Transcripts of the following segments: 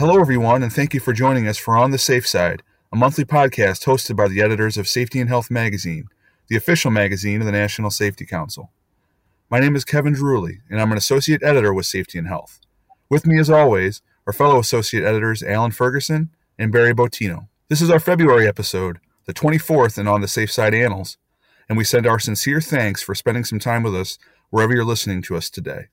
Hello, everyone, and thank you for joining us for On the Safe Side, a monthly podcast hosted by the editors of Safety and Health Magazine, the official magazine of the National Safety Council. My name is Kevin Drewley, and I'm an associate editor with Safety and Health. With me, as always, are fellow associate editors Alan Ferguson and Barry Botino. This is our February episode, the 24th in On the Safe Side Annals, and we send our sincere thanks for spending some time with us wherever you're listening to us today.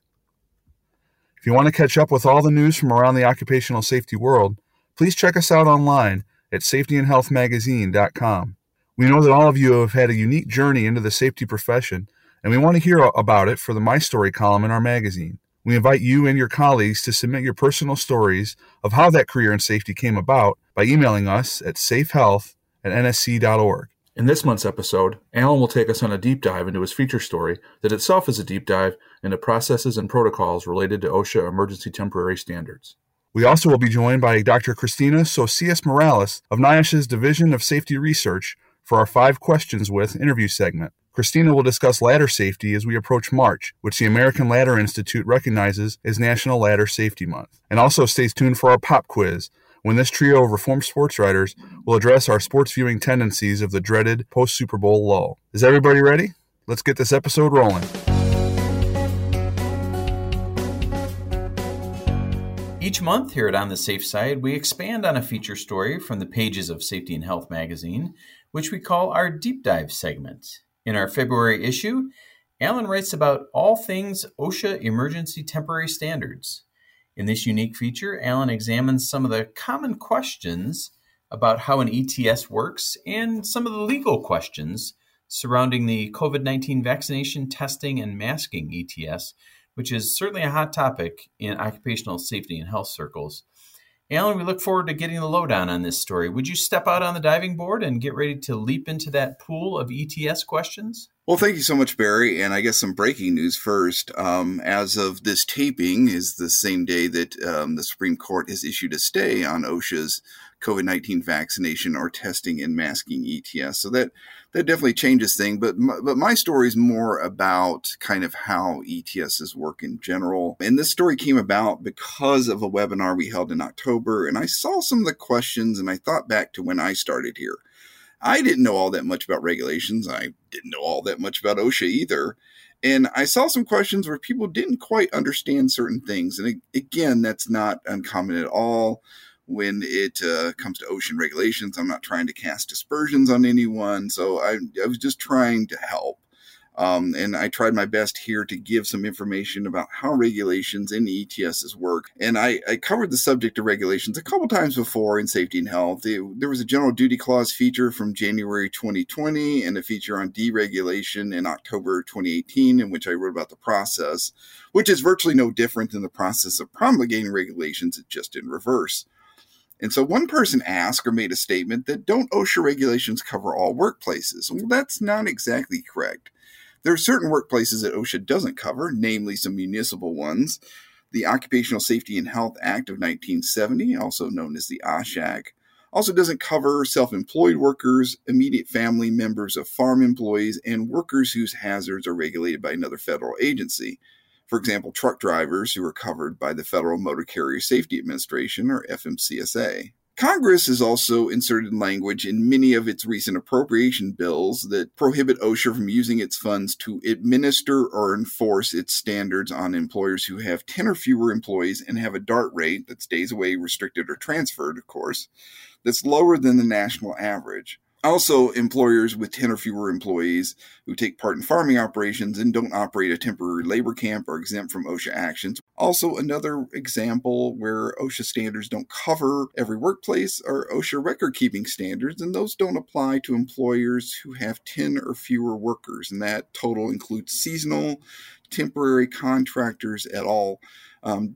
If you want to catch up with all the news from around the occupational safety world, please check us out online at safetyandhealthmagazine.com. We know that all of you have had a unique journey into the safety profession, and we want to hear about it for the My Story column in our magazine. We invite you and your colleagues to submit your personal stories of how that career in safety came about by emailing us at safehealth@nsc.org. In this month's episode, Alan will take us on a deep dive into his feature story that itself is a deep dive into processes and protocols related to OSHA emergency temporary standards. We also will be joined by Dr. Christina Socias-Morales of NIOSH's Division of Safety Research for our 5 Questions With interview segment. Christina will discuss ladder safety as we approach March, which the American Ladder Institute recognizes as National Ladder Safety Month. And also stay tuned for our pop quiz, when this trio of reformed sports writers will address our sports viewing tendencies of the dreaded post-Super Bowl lull. Is everybody ready? Let's get this episode rolling. Each month here at On the Safe Side, we expand on a feature story from the pages of Safety and Health magazine, which we call our Deep Dive segment. In our February issue, Alan writes about all things OSHA emergency temporary standards. In this unique feature, Alan examines some of the common questions about how an ETS works and some of the legal questions surrounding the COVID-19 vaccination, testing, and masking ETS, which is certainly a hot topic in occupational safety and health circles. Alan, we look forward to getting the lowdown on this story. Would you step out on the diving board and get ready to leap into that pool of ETS questions? Well, thank you so much, Barry. And I guess some breaking news first. As of this taping is the same day that the Supreme Court has issued a stay on OSHA's COVID-19 vaccination or testing and masking ETS. So that definitely changes things. But my story is more about kind of how ETSs work in general. And this story came about because of a webinar we held in October. And I saw some of the questions and I thought back to when I started here. I didn't know all that much about regulations. I didn't know all that much about OSHA either. And I saw some questions where people didn't quite understand certain things. And again, that's not uncommon at all when it comes to OSHA regulations. I'm not trying to cast aspersions on anyone. So I was just trying to help. And I tried my best here to give some information about how regulations and ETSs work. And I covered the subject of regulations a couple times before in Safety and Health. There was a General Duty Clause feature from January 2020 and a feature on deregulation in October 2018, in which I wrote about the process, which is virtually no different than the process of promulgating regulations, it's just in reverse. And so one person asked or made a statement that don't OSHA regulations cover all workplaces? Well, that's not exactly correct. There are certain workplaces that OSHA doesn't cover, namely some municipal ones. The Occupational Safety and Health Act of 1970, also known as the OSH Act, also doesn't cover self-employed workers, immediate family members of farm employees, and workers whose hazards are regulated by another federal agency. For example, truck drivers who are covered by the Federal Motor Carrier Safety Administration, or FMCSA. Congress has also inserted language in many of its recent appropriation bills that prohibit OSHA from using its funds to administer or enforce its standards on employers who have 10 or fewer employees and have a DART rate, that's days away, restricted, or transferred, of course, that's lower than the national average. Also, employers with 10 or fewer employees who take part in farming operations and don't operate a temporary labor camp are exempt from OSHA actions. Also, another example where OSHA standards don't cover every workplace are OSHA record-keeping standards, and those don't apply to employers who have 10 or fewer workers, and that total includes seasonal, temporary contractors at all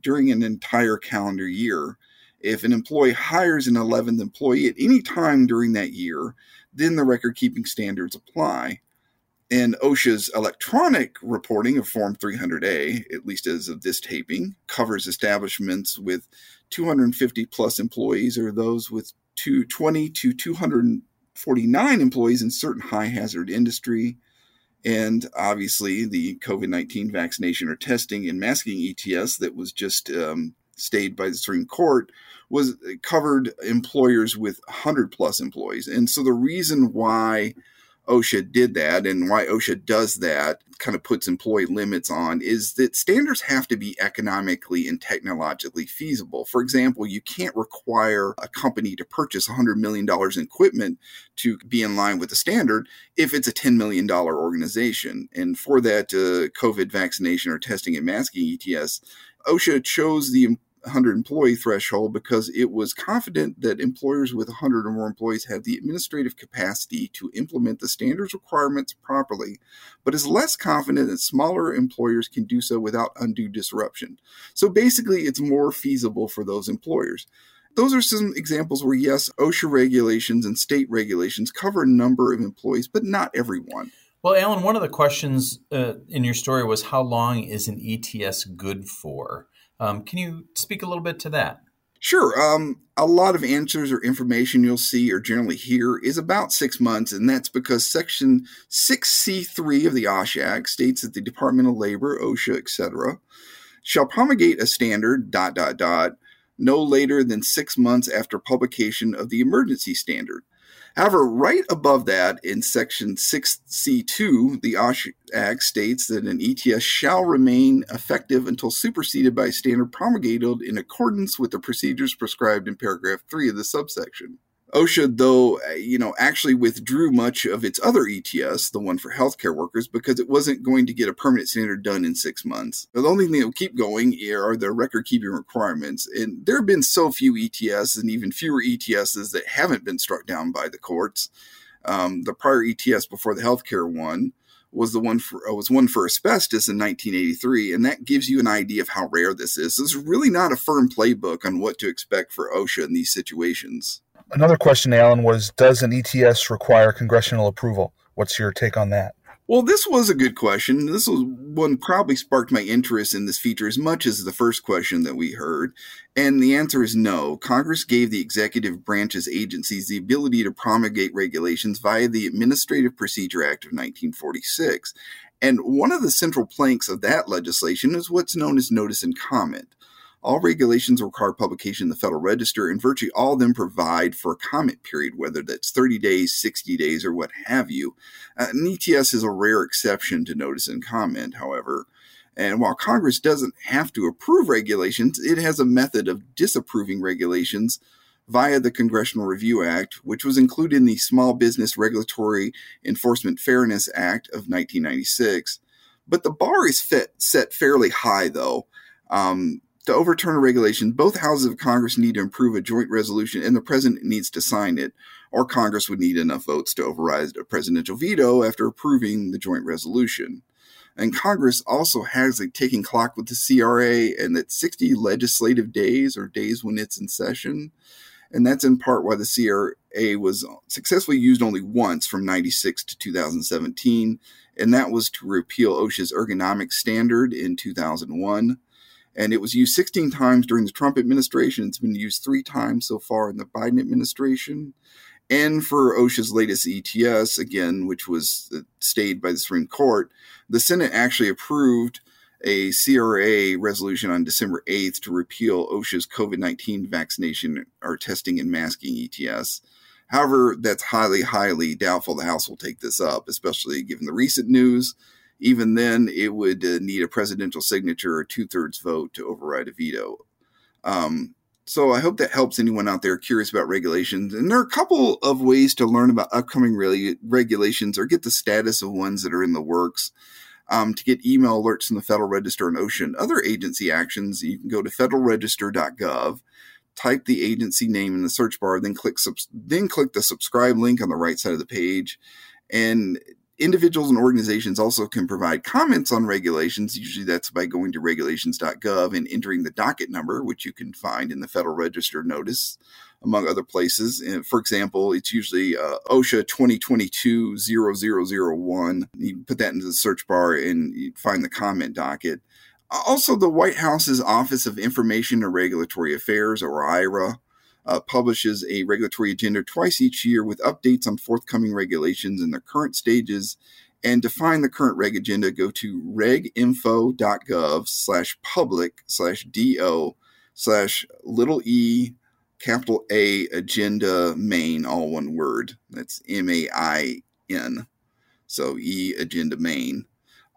during an entire calendar year. If an employee hires an 11th employee at any time during that year, then the record-keeping standards apply. And OSHA's electronic reporting of Form 300A, at least as of this taping, covers establishments with 250-plus employees or those with 20 to 249 employees in certain high-hazard industry. And obviously, the COVID-19 vaccination or testing and masking ETS that was just stayed by the Supreme Court was covered employers with 100 plus employees. And so the reason why OSHA did that and why OSHA does that, kind of puts employee limits on, is that standards have to be economically and technologically feasible. For example, you can't require a company to purchase $100 million in equipment to be in line with the standard if it's a $10 million organization. And for that COVID vaccination or testing and masking ETS, OSHA chose the 100 employee threshold because it was confident that employers with 100 or more employees have the administrative capacity to implement the standards requirements properly, but is less confident that smaller employers can do so without undue disruption. So basically, it's more feasible for those employers. Those are some examples where, yes, OSHA regulations and state regulations cover a number of employees, but not everyone. Well, Alan, one of the questions in your story was how long is an ETS good for? Can you speak a little bit to that? Sure. A lot of answers or information you'll see or generally hear is about 6 months, and that's because Section 6C3 of the OSH Act states that the Department of Labor, OSHA, etc., shall promulgate a standard, no later than 6 months after publication of the emergency standard. However, right above that, in Section 6C2, the OSH Act states that an ETS shall remain effective until superseded by a standard promulgated in accordance with the procedures prescribed in paragraph 3 of the subsection. OSHA, though, actually withdrew much of its other ETS, the one for healthcare workers, because it wasn't going to get a permanent standard done in 6 months. The only thing that will keep going are the record-keeping requirements. And there have been so few ETS and even fewer ETSs that haven't been struck down by the courts. The prior ETS before the healthcare one was one for asbestos in 1983, and that gives you an idea of how rare this is. So there's really not a firm playbook on what to expect for OSHA in these situations. Another question, Alan, was, does an ETS require congressional approval? What's your take on that? Well, this was a good question. This was one probably sparked my interest in this feature as much as the first question that we heard. And the answer is no. Congress gave the executive branch's agencies the ability to promulgate regulations via the Administrative Procedure Act of 1946. And one of the central planks of that legislation is what's known as notice and comment. All regulations require publication in the Federal Register, and virtually all of them provide for a comment period, whether that's 30 days, 60 days, or what have you. An ETS is a rare exception to notice and comment, however. And while Congress doesn't have to approve regulations, it has a method of disapproving regulations via the Congressional Review Act, which was included in the Small Business Regulatory Enforcement Fairness Act of 1996. But the bar is set fairly high, though. To overturn a regulation, both houses of Congress need to approve a joint resolution, and the president needs to sign it, or Congress would need enough votes to override a presidential veto after approving the joint resolution. And Congress also has a ticking clock with the CRA, and that's 60 legislative days, or days when it's in session. And that's in part why the CRA was successfully used only once from 96 to 2017, and that was to repeal OSHA's ergonomic standard in 2001. And it was used 16 times during the Trump administration. It's been used 3 times so far in the Biden administration. And for OSHA's latest ETS, again, which was stayed by the Supreme Court, the Senate actually approved a CRA resolution on December 8th to repeal OSHA's COVID-19 vaccination or testing and masking ETS. However, that's highly, highly doubtful the House will take this up, especially given the recent news. Even then, it would need a presidential signature or 2/3 vote to override a veto. So I hope that helps anyone out there curious about regulations. And there are a couple of ways to learn about upcoming regulations or get the status of ones that are in the works. To get email alerts from the Federal Register and OSHA and other agency actions, you can go to federalregister.gov, type the agency name in the search bar, then click the subscribe link on the right side of the page. And individuals and organizations also can provide comments on regulations. Usually that's by going to regulations.gov and entering the docket number, which you can find in the Federal Register notice, among other places. And for example, it's usually OSHA 2022-0001. You put that into the search bar and you find the comment docket. Also, the White House's Office of Information and Regulatory Affairs, or OIRA, publishes a regulatory agenda twice each year with updates on forthcoming regulations in their current stages. And to find the current reg agenda, go to reginfo.gov/public/DO /little e-A agenda main, all one word. That's MAIN. So E agenda main.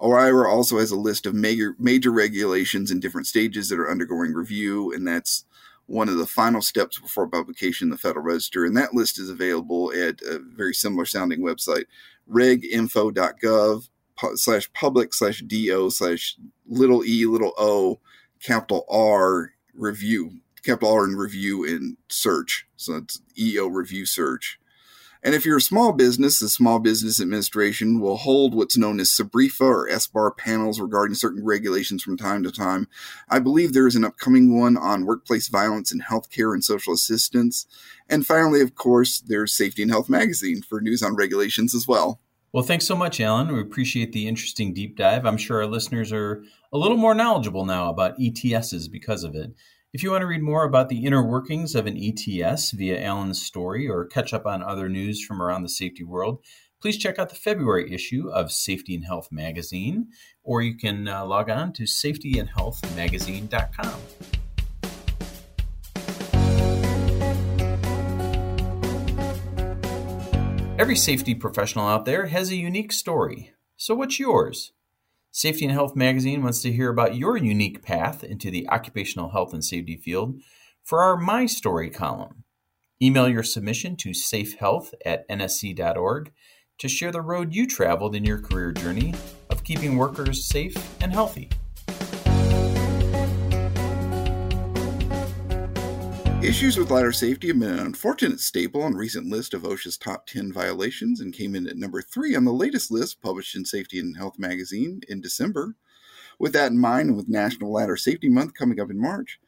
OIRA also has a list of major regulations in different stages that are undergoing review, and that's one of the final steps before publication in the Federal Register. And that list is available at a very similar sounding website, reginfo.gov /public/do/little e-little o capital R review, capital R in review and search. So it's EO review search. And if you're a small business, the Small Business Administration will hold what's known as SBREFA or SBAR panels regarding certain regulations from time to time. I believe there is an upcoming one on workplace violence in healthcare and social assistance. And finally, of course, there's Safety and Health Magazine for news on regulations as well. Well, thanks so much, Alan. We appreciate the interesting deep dive. I'm sure our listeners are a little more knowledgeable now about ETSs because of it. If you want to read more about the inner workings of an ETS via Alan's story or catch up on other news from around the safety world, please check out the February issue of Safety and Health Magazine, or you can log on to safetyandhealthmagazine.com. Every safety professional out there has a unique story. So what's yours? Safety and Health Magazine wants to hear about your unique path into the occupational health and safety field for our My Story column. Email your submission to safehealth@nsc.org to share the road you traveled in your career journey of keeping workers safe and healthy. Issues with ladder safety have been an unfortunate staple on recent list of OSHA's top 10 violations and came in at number 3 on the latest list published in Safety and Health Magazine in December. With that in mind, and with National Ladder Safety Month coming up in March,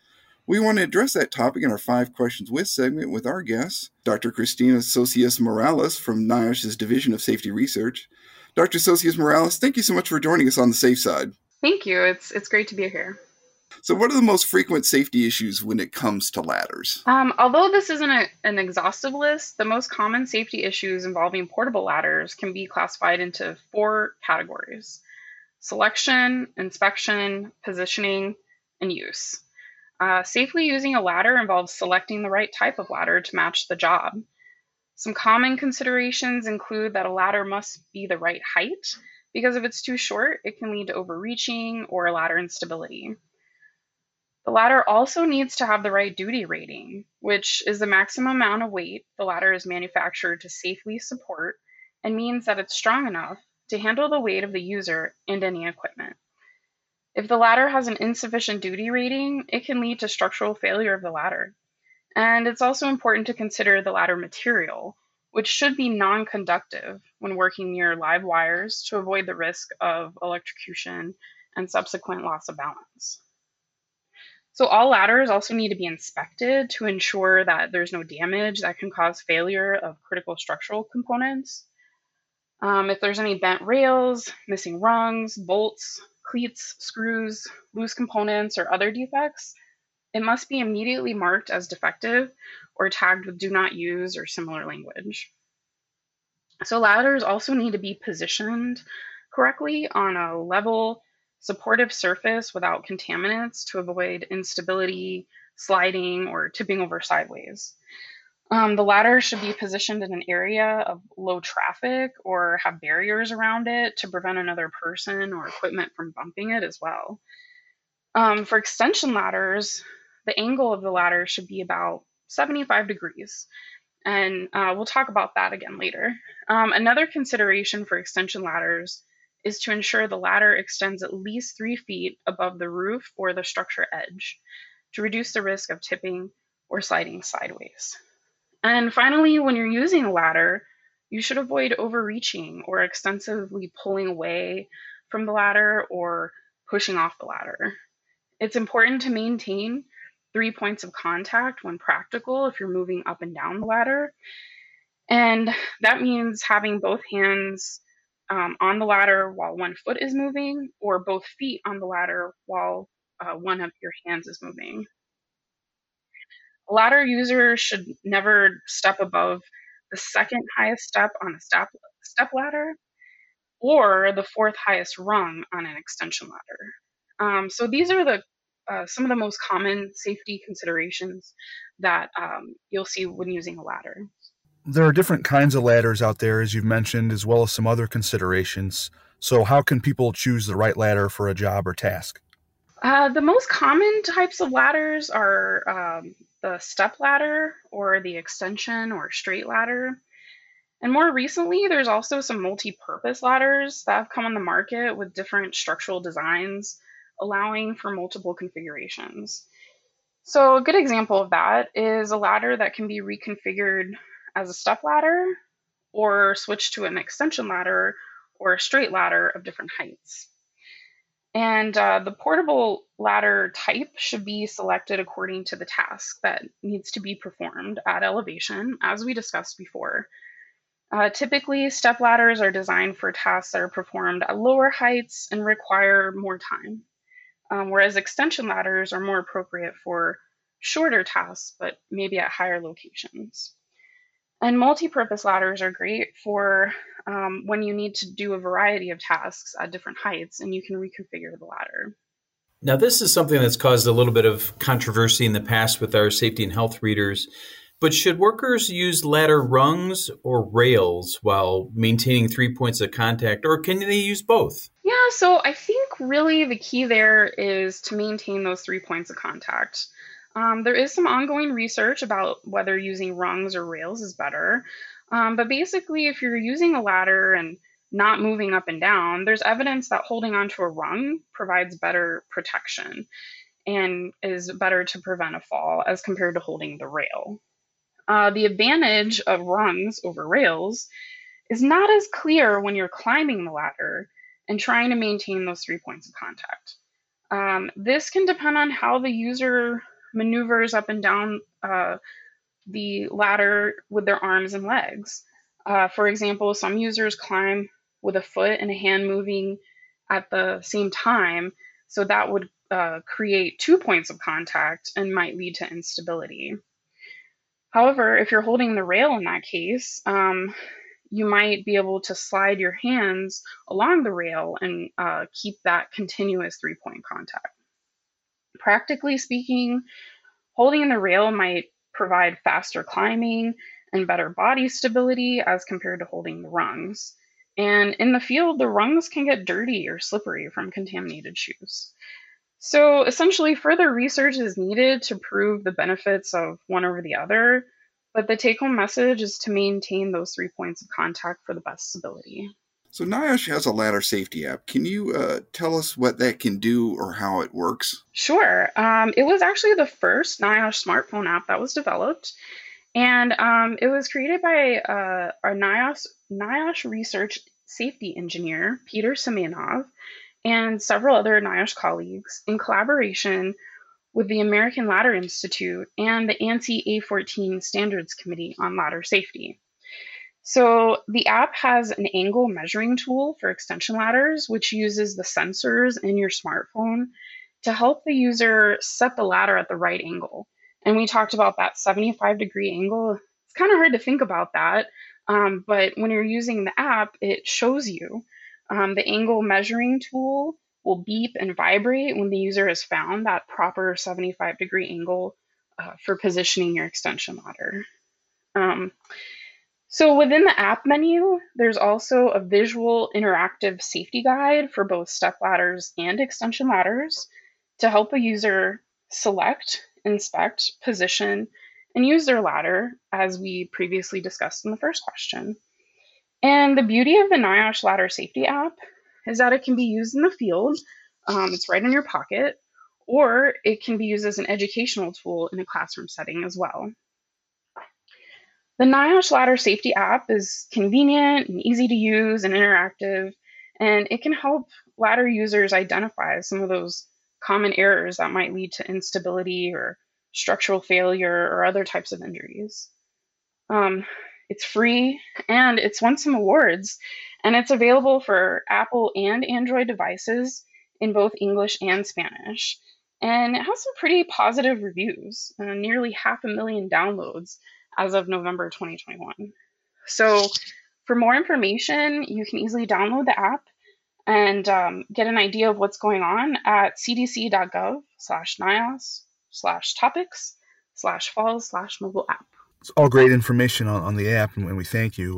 we want to address that topic in our 5 Questions With segment with our guests, Dr. Christina Socias-Morales from NIOSH's Division of Safety Research. Dr. Socias-Morales, thank you so much for joining us on The Safe Side. Thank you. It's great to be here. So what are the most frequent safety issues when it comes to ladders? Although this isn't an exhaustive list, the most common safety issues involving portable ladders can be classified into 4 categories: selection, inspection, positioning, and use. Safely using a ladder involves selecting the right type of ladder to match the job. Some common considerations include that a ladder must be the right height, because if it's too short, it can lead to overreaching or ladder instability. The ladder also needs to have the right duty rating, which is the maximum amount of weight the ladder is manufactured to safely support, and means that it's strong enough to handle the weight of the user and any equipment. If the ladder has an insufficient duty rating, it can lead to structural failure of the ladder. And it's also important to consider the ladder material, which should be non-conductive when working near live wires to avoid the risk of electrocution and subsequent loss of balance. So all ladders also need to be inspected to ensure that there's no damage that can cause failure of critical structural components. If there's any bent rails, missing rungs, bolts, cleats, screws, loose components, or other defects, it must be immediately marked as defective or tagged with "do not use" or similar language. So ladders also need to be positioned correctly on a level, supportive surface without contaminants to avoid instability, sliding, or tipping over sideways. The ladder should be positioned in an area of low traffic or have barriers around it to prevent another person or equipment from bumping it as well. For extension ladders, the angle of the ladder should be about 75 degrees. And we'll talk about that again later. Another consideration for extension ladders is to ensure the ladder extends at least 3 feet above the roof or the structure edge to reduce the risk of tipping or sliding sideways. And finally, when you're using a ladder, you should avoid overreaching or extensively pulling away from the ladder or pushing off the ladder. It's important to maintain 3 points of contact when practical if you're moving up and down the ladder. And that means having both hands on the ladder while one foot is moving, or both feet on the ladder while one of your hands is moving. A ladder user should never step above the 2nd highest step on a step ladder or the 4th highest rung on an extension ladder. So these are the some of the most common safety considerations that you'll see when using a ladder. There are different kinds of ladders out there, as you've mentioned, as well as some other considerations. So how can people choose the right ladder for a job or task? The most common types of ladders are the step ladder or the extension or straight ladder. And more recently, there's also some multi-purpose ladders that have come on the market with different structural designs, allowing for multiple configurations. So a good example of that is a ladder that can be reconfigured as a step ladder or switched to an extension ladder or a straight ladder of different heights. And the portable ladder type should be selected according to the task that needs to be performed at elevation, as we discussed before. Typically, step ladders are designed for tasks that are performed at lower heights and require more time, whereas extension ladders are more appropriate for shorter tasks, but maybe at higher locations. And multi-purpose ladders are great for when you need to do a variety of tasks at different heights, and you can reconfigure the ladder. Now, this is something that's caused a little bit of controversy in the past with our safety and health readers. But should workers use ladder rungs or rails while maintaining 3 points of contact, or can they use both? Yeah, so I think really the key there is to maintain those 3 points of contact. There is some ongoing research about whether using rungs or rails is better. But basically, if you're using a ladder and not moving up and down, there's evidence that holding onto a rung provides better protection and is better to prevent a fall as compared to holding the rail. The advantage of rungs over rails is not as clear when you're climbing the ladder and trying to maintain those 3 points of contact. This can depend on how the user maneuvers up and down the ladder with their arms and legs. For example, some users climb with a foot and a hand moving at the same time, so that would create 2 points of contact and might lead to instability. However, if you're holding the rail in that case, you might be able to slide your hands along the rail and keep that continuous three-point contact. Practically speaking, holding the rail might provide faster climbing and better body stability as compared to holding the rungs. And in the field, the rungs can get dirty or slippery from contaminated shoes. So essentially, further research is needed to prove the benefits of one over the other, but the take-home message is to maintain those 3 points of contact for the best stability. So NIOSH has a ladder safety app. Can you tell us what that can do or how it works? Sure. It was actually the first NIOSH smartphone app that was developed, and it was created by our NIOSH research safety engineer, Peter Semenov, and several other NIOSH colleagues in collaboration with the American Ladder Institute and the ANSI A14 Standards Committee on Ladder Safety. So the app has an angle measuring tool for extension ladders, which uses the sensors in your smartphone to help the user set the ladder at the right angle. And we talked about that 75-degree angle. It's kind of hard to think about that, but when you're using the app, it shows you. The angle measuring tool will beep and vibrate when the user has found that proper 75-degree angle for positioning your extension ladder. So within the app menu, there's also a visual interactive safety guide for both step ladders and extension ladders to help a user select, inspect, position, and use their ladder, as we previously discussed in the first question. And the beauty of the NIOSH Ladder Safety app is that it can be used in the field, it's right in your pocket, or it can be used as an educational tool in a classroom setting as well. The NIOSH Ladder Safety app is convenient and easy to use and interactive, and it can help ladder users identify some of those common errors that might lead to instability or structural failure or other types of injuries. It's free, and it's won some awards, and it's available for Apple and Android devices in both English and Spanish. And it has some pretty positive reviews, nearly 500,000 downloads as of November 2021. So for more information, you can easily download the app and get an idea of what's going on at cdc.gov/NIOSH/topics/falls/mobile app. It's all great information on the app, and we thank you.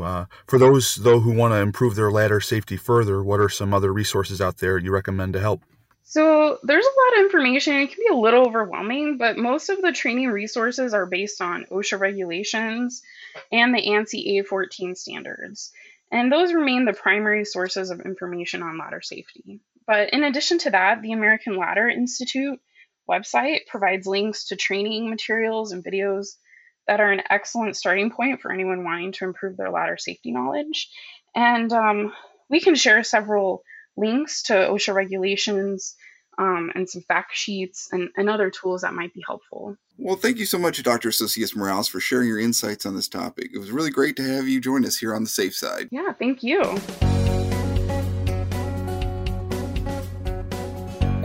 For those, though, who want to improve their ladder safety further, what are some other resources out there you recommend to help? So there's a lot of information. It can be a little overwhelming, but most of the training resources are based on OSHA regulations and the ANSI A14 standards. And those remain the primary sources of information on ladder safety. But in addition to that, the American Ladder Institute website provides links to training materials and videos that are an excellent starting point for anyone wanting to improve their ladder safety knowledge. And we can share several links to OSHA regulations and some fact sheets and other tools that might be helpful. Well, thank you so much, Dr. Socias-Morales, for sharing your insights on this topic. It was really great to have you join us here on The Safe Side. Yeah, thank you.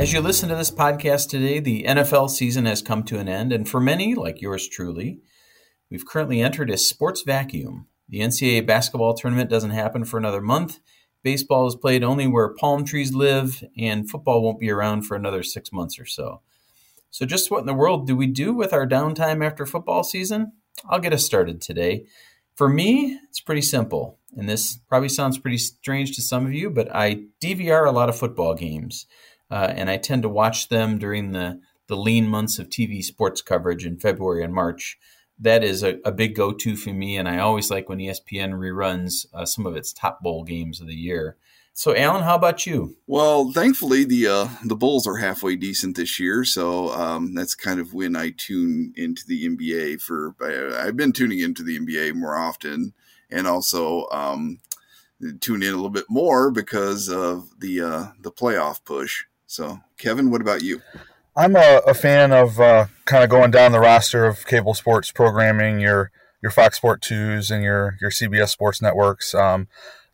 As you listen to this podcast today, the NFL season has come to an end, and for many, like yours truly, we've currently entered a sports vacuum. The NCAA basketball tournament doesn't happen for another month. Baseball is played only where palm trees live, and football won't be around for another 6 months or so. So just what in the world do we do with our downtime after football season? I'll get us started today. For me, it's pretty simple, and this probably sounds pretty strange to some of you, but I DVR a lot of football games, and I tend to watch them during the lean months of TV sports coverage in February and March. That is a big go-to for me, and I always like when ESPN reruns some of its top bowl games of the year. So, Alan, how about you? Well, thankfully, the bowls are halfway decent this year, so that's kind of when I tune into the NBA. I've been tuning into the NBA more often, and also tune in a little bit more because of the playoff push. So, Kevin, what about you? I'm a fan of kind of going down the roster of cable sports programming, your Fox Sport 2s and your CBS sports networks.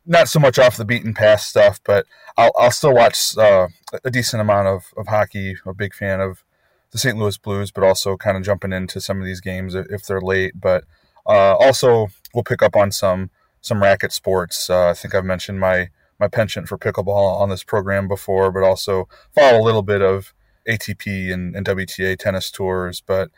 Not so much off the beaten path stuff, but I'll still watch a decent amount of hockey. I'm a big fan of the St. Louis Blues, but also kind of jumping into some of these games if they're late. But also we'll pick up on some racket sports. I think I've mentioned my penchant for pickleball on this program before, but also follow a little bit of ATP and WTA tennis tours, but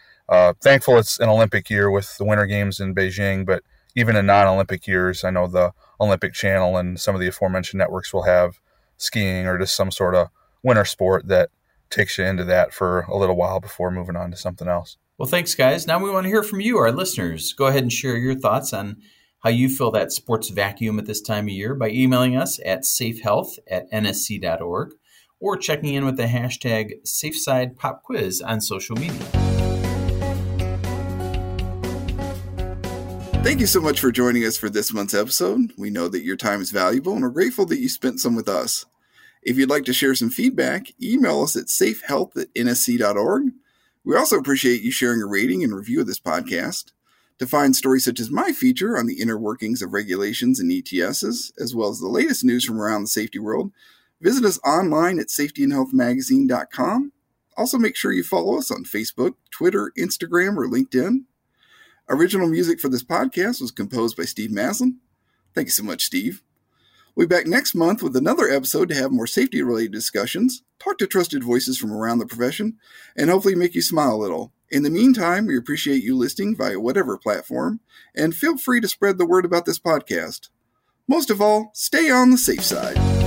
thankful it's an Olympic year with the Winter Games in Beijing, but even in non-Olympic years, I know the Olympic Channel and some of the aforementioned networks will have skiing or just some sort of winter sport that takes you into that for a little while before moving on to something else. Well, thanks, guys. Now we want to hear from you, our listeners. Go ahead and share your thoughts on how you fill that sports vacuum at this time of year by emailing us at safehealth@nsc.org. or checking in with the hashtag SafeSidePopQuiz on social media. Thank you so much for joining us for this month's episode. We know that your time is valuable, and we're grateful that you spent some with us. If you'd like to share some feedback, email us at safehealth@nsc.org. We also appreciate you sharing a rating and review of this podcast. To find stories such as my feature on the inner workings of regulations and ETSs, as well as the latest news from around the safety world, visit us online at safetyandhealthmagazine.com. Also, make sure you follow us on Facebook, Twitter, Instagram, or LinkedIn. Original music for this podcast was composed by Steve Maslin. Thank you so much, Steve. We'll be back next month with another episode to have more safety-related discussions, talk to trusted voices from around the profession, and hopefully make you smile a little. In the meantime, we appreciate you listening via whatever platform, and feel free to spread the word about this podcast. Most of all, stay on the safe side.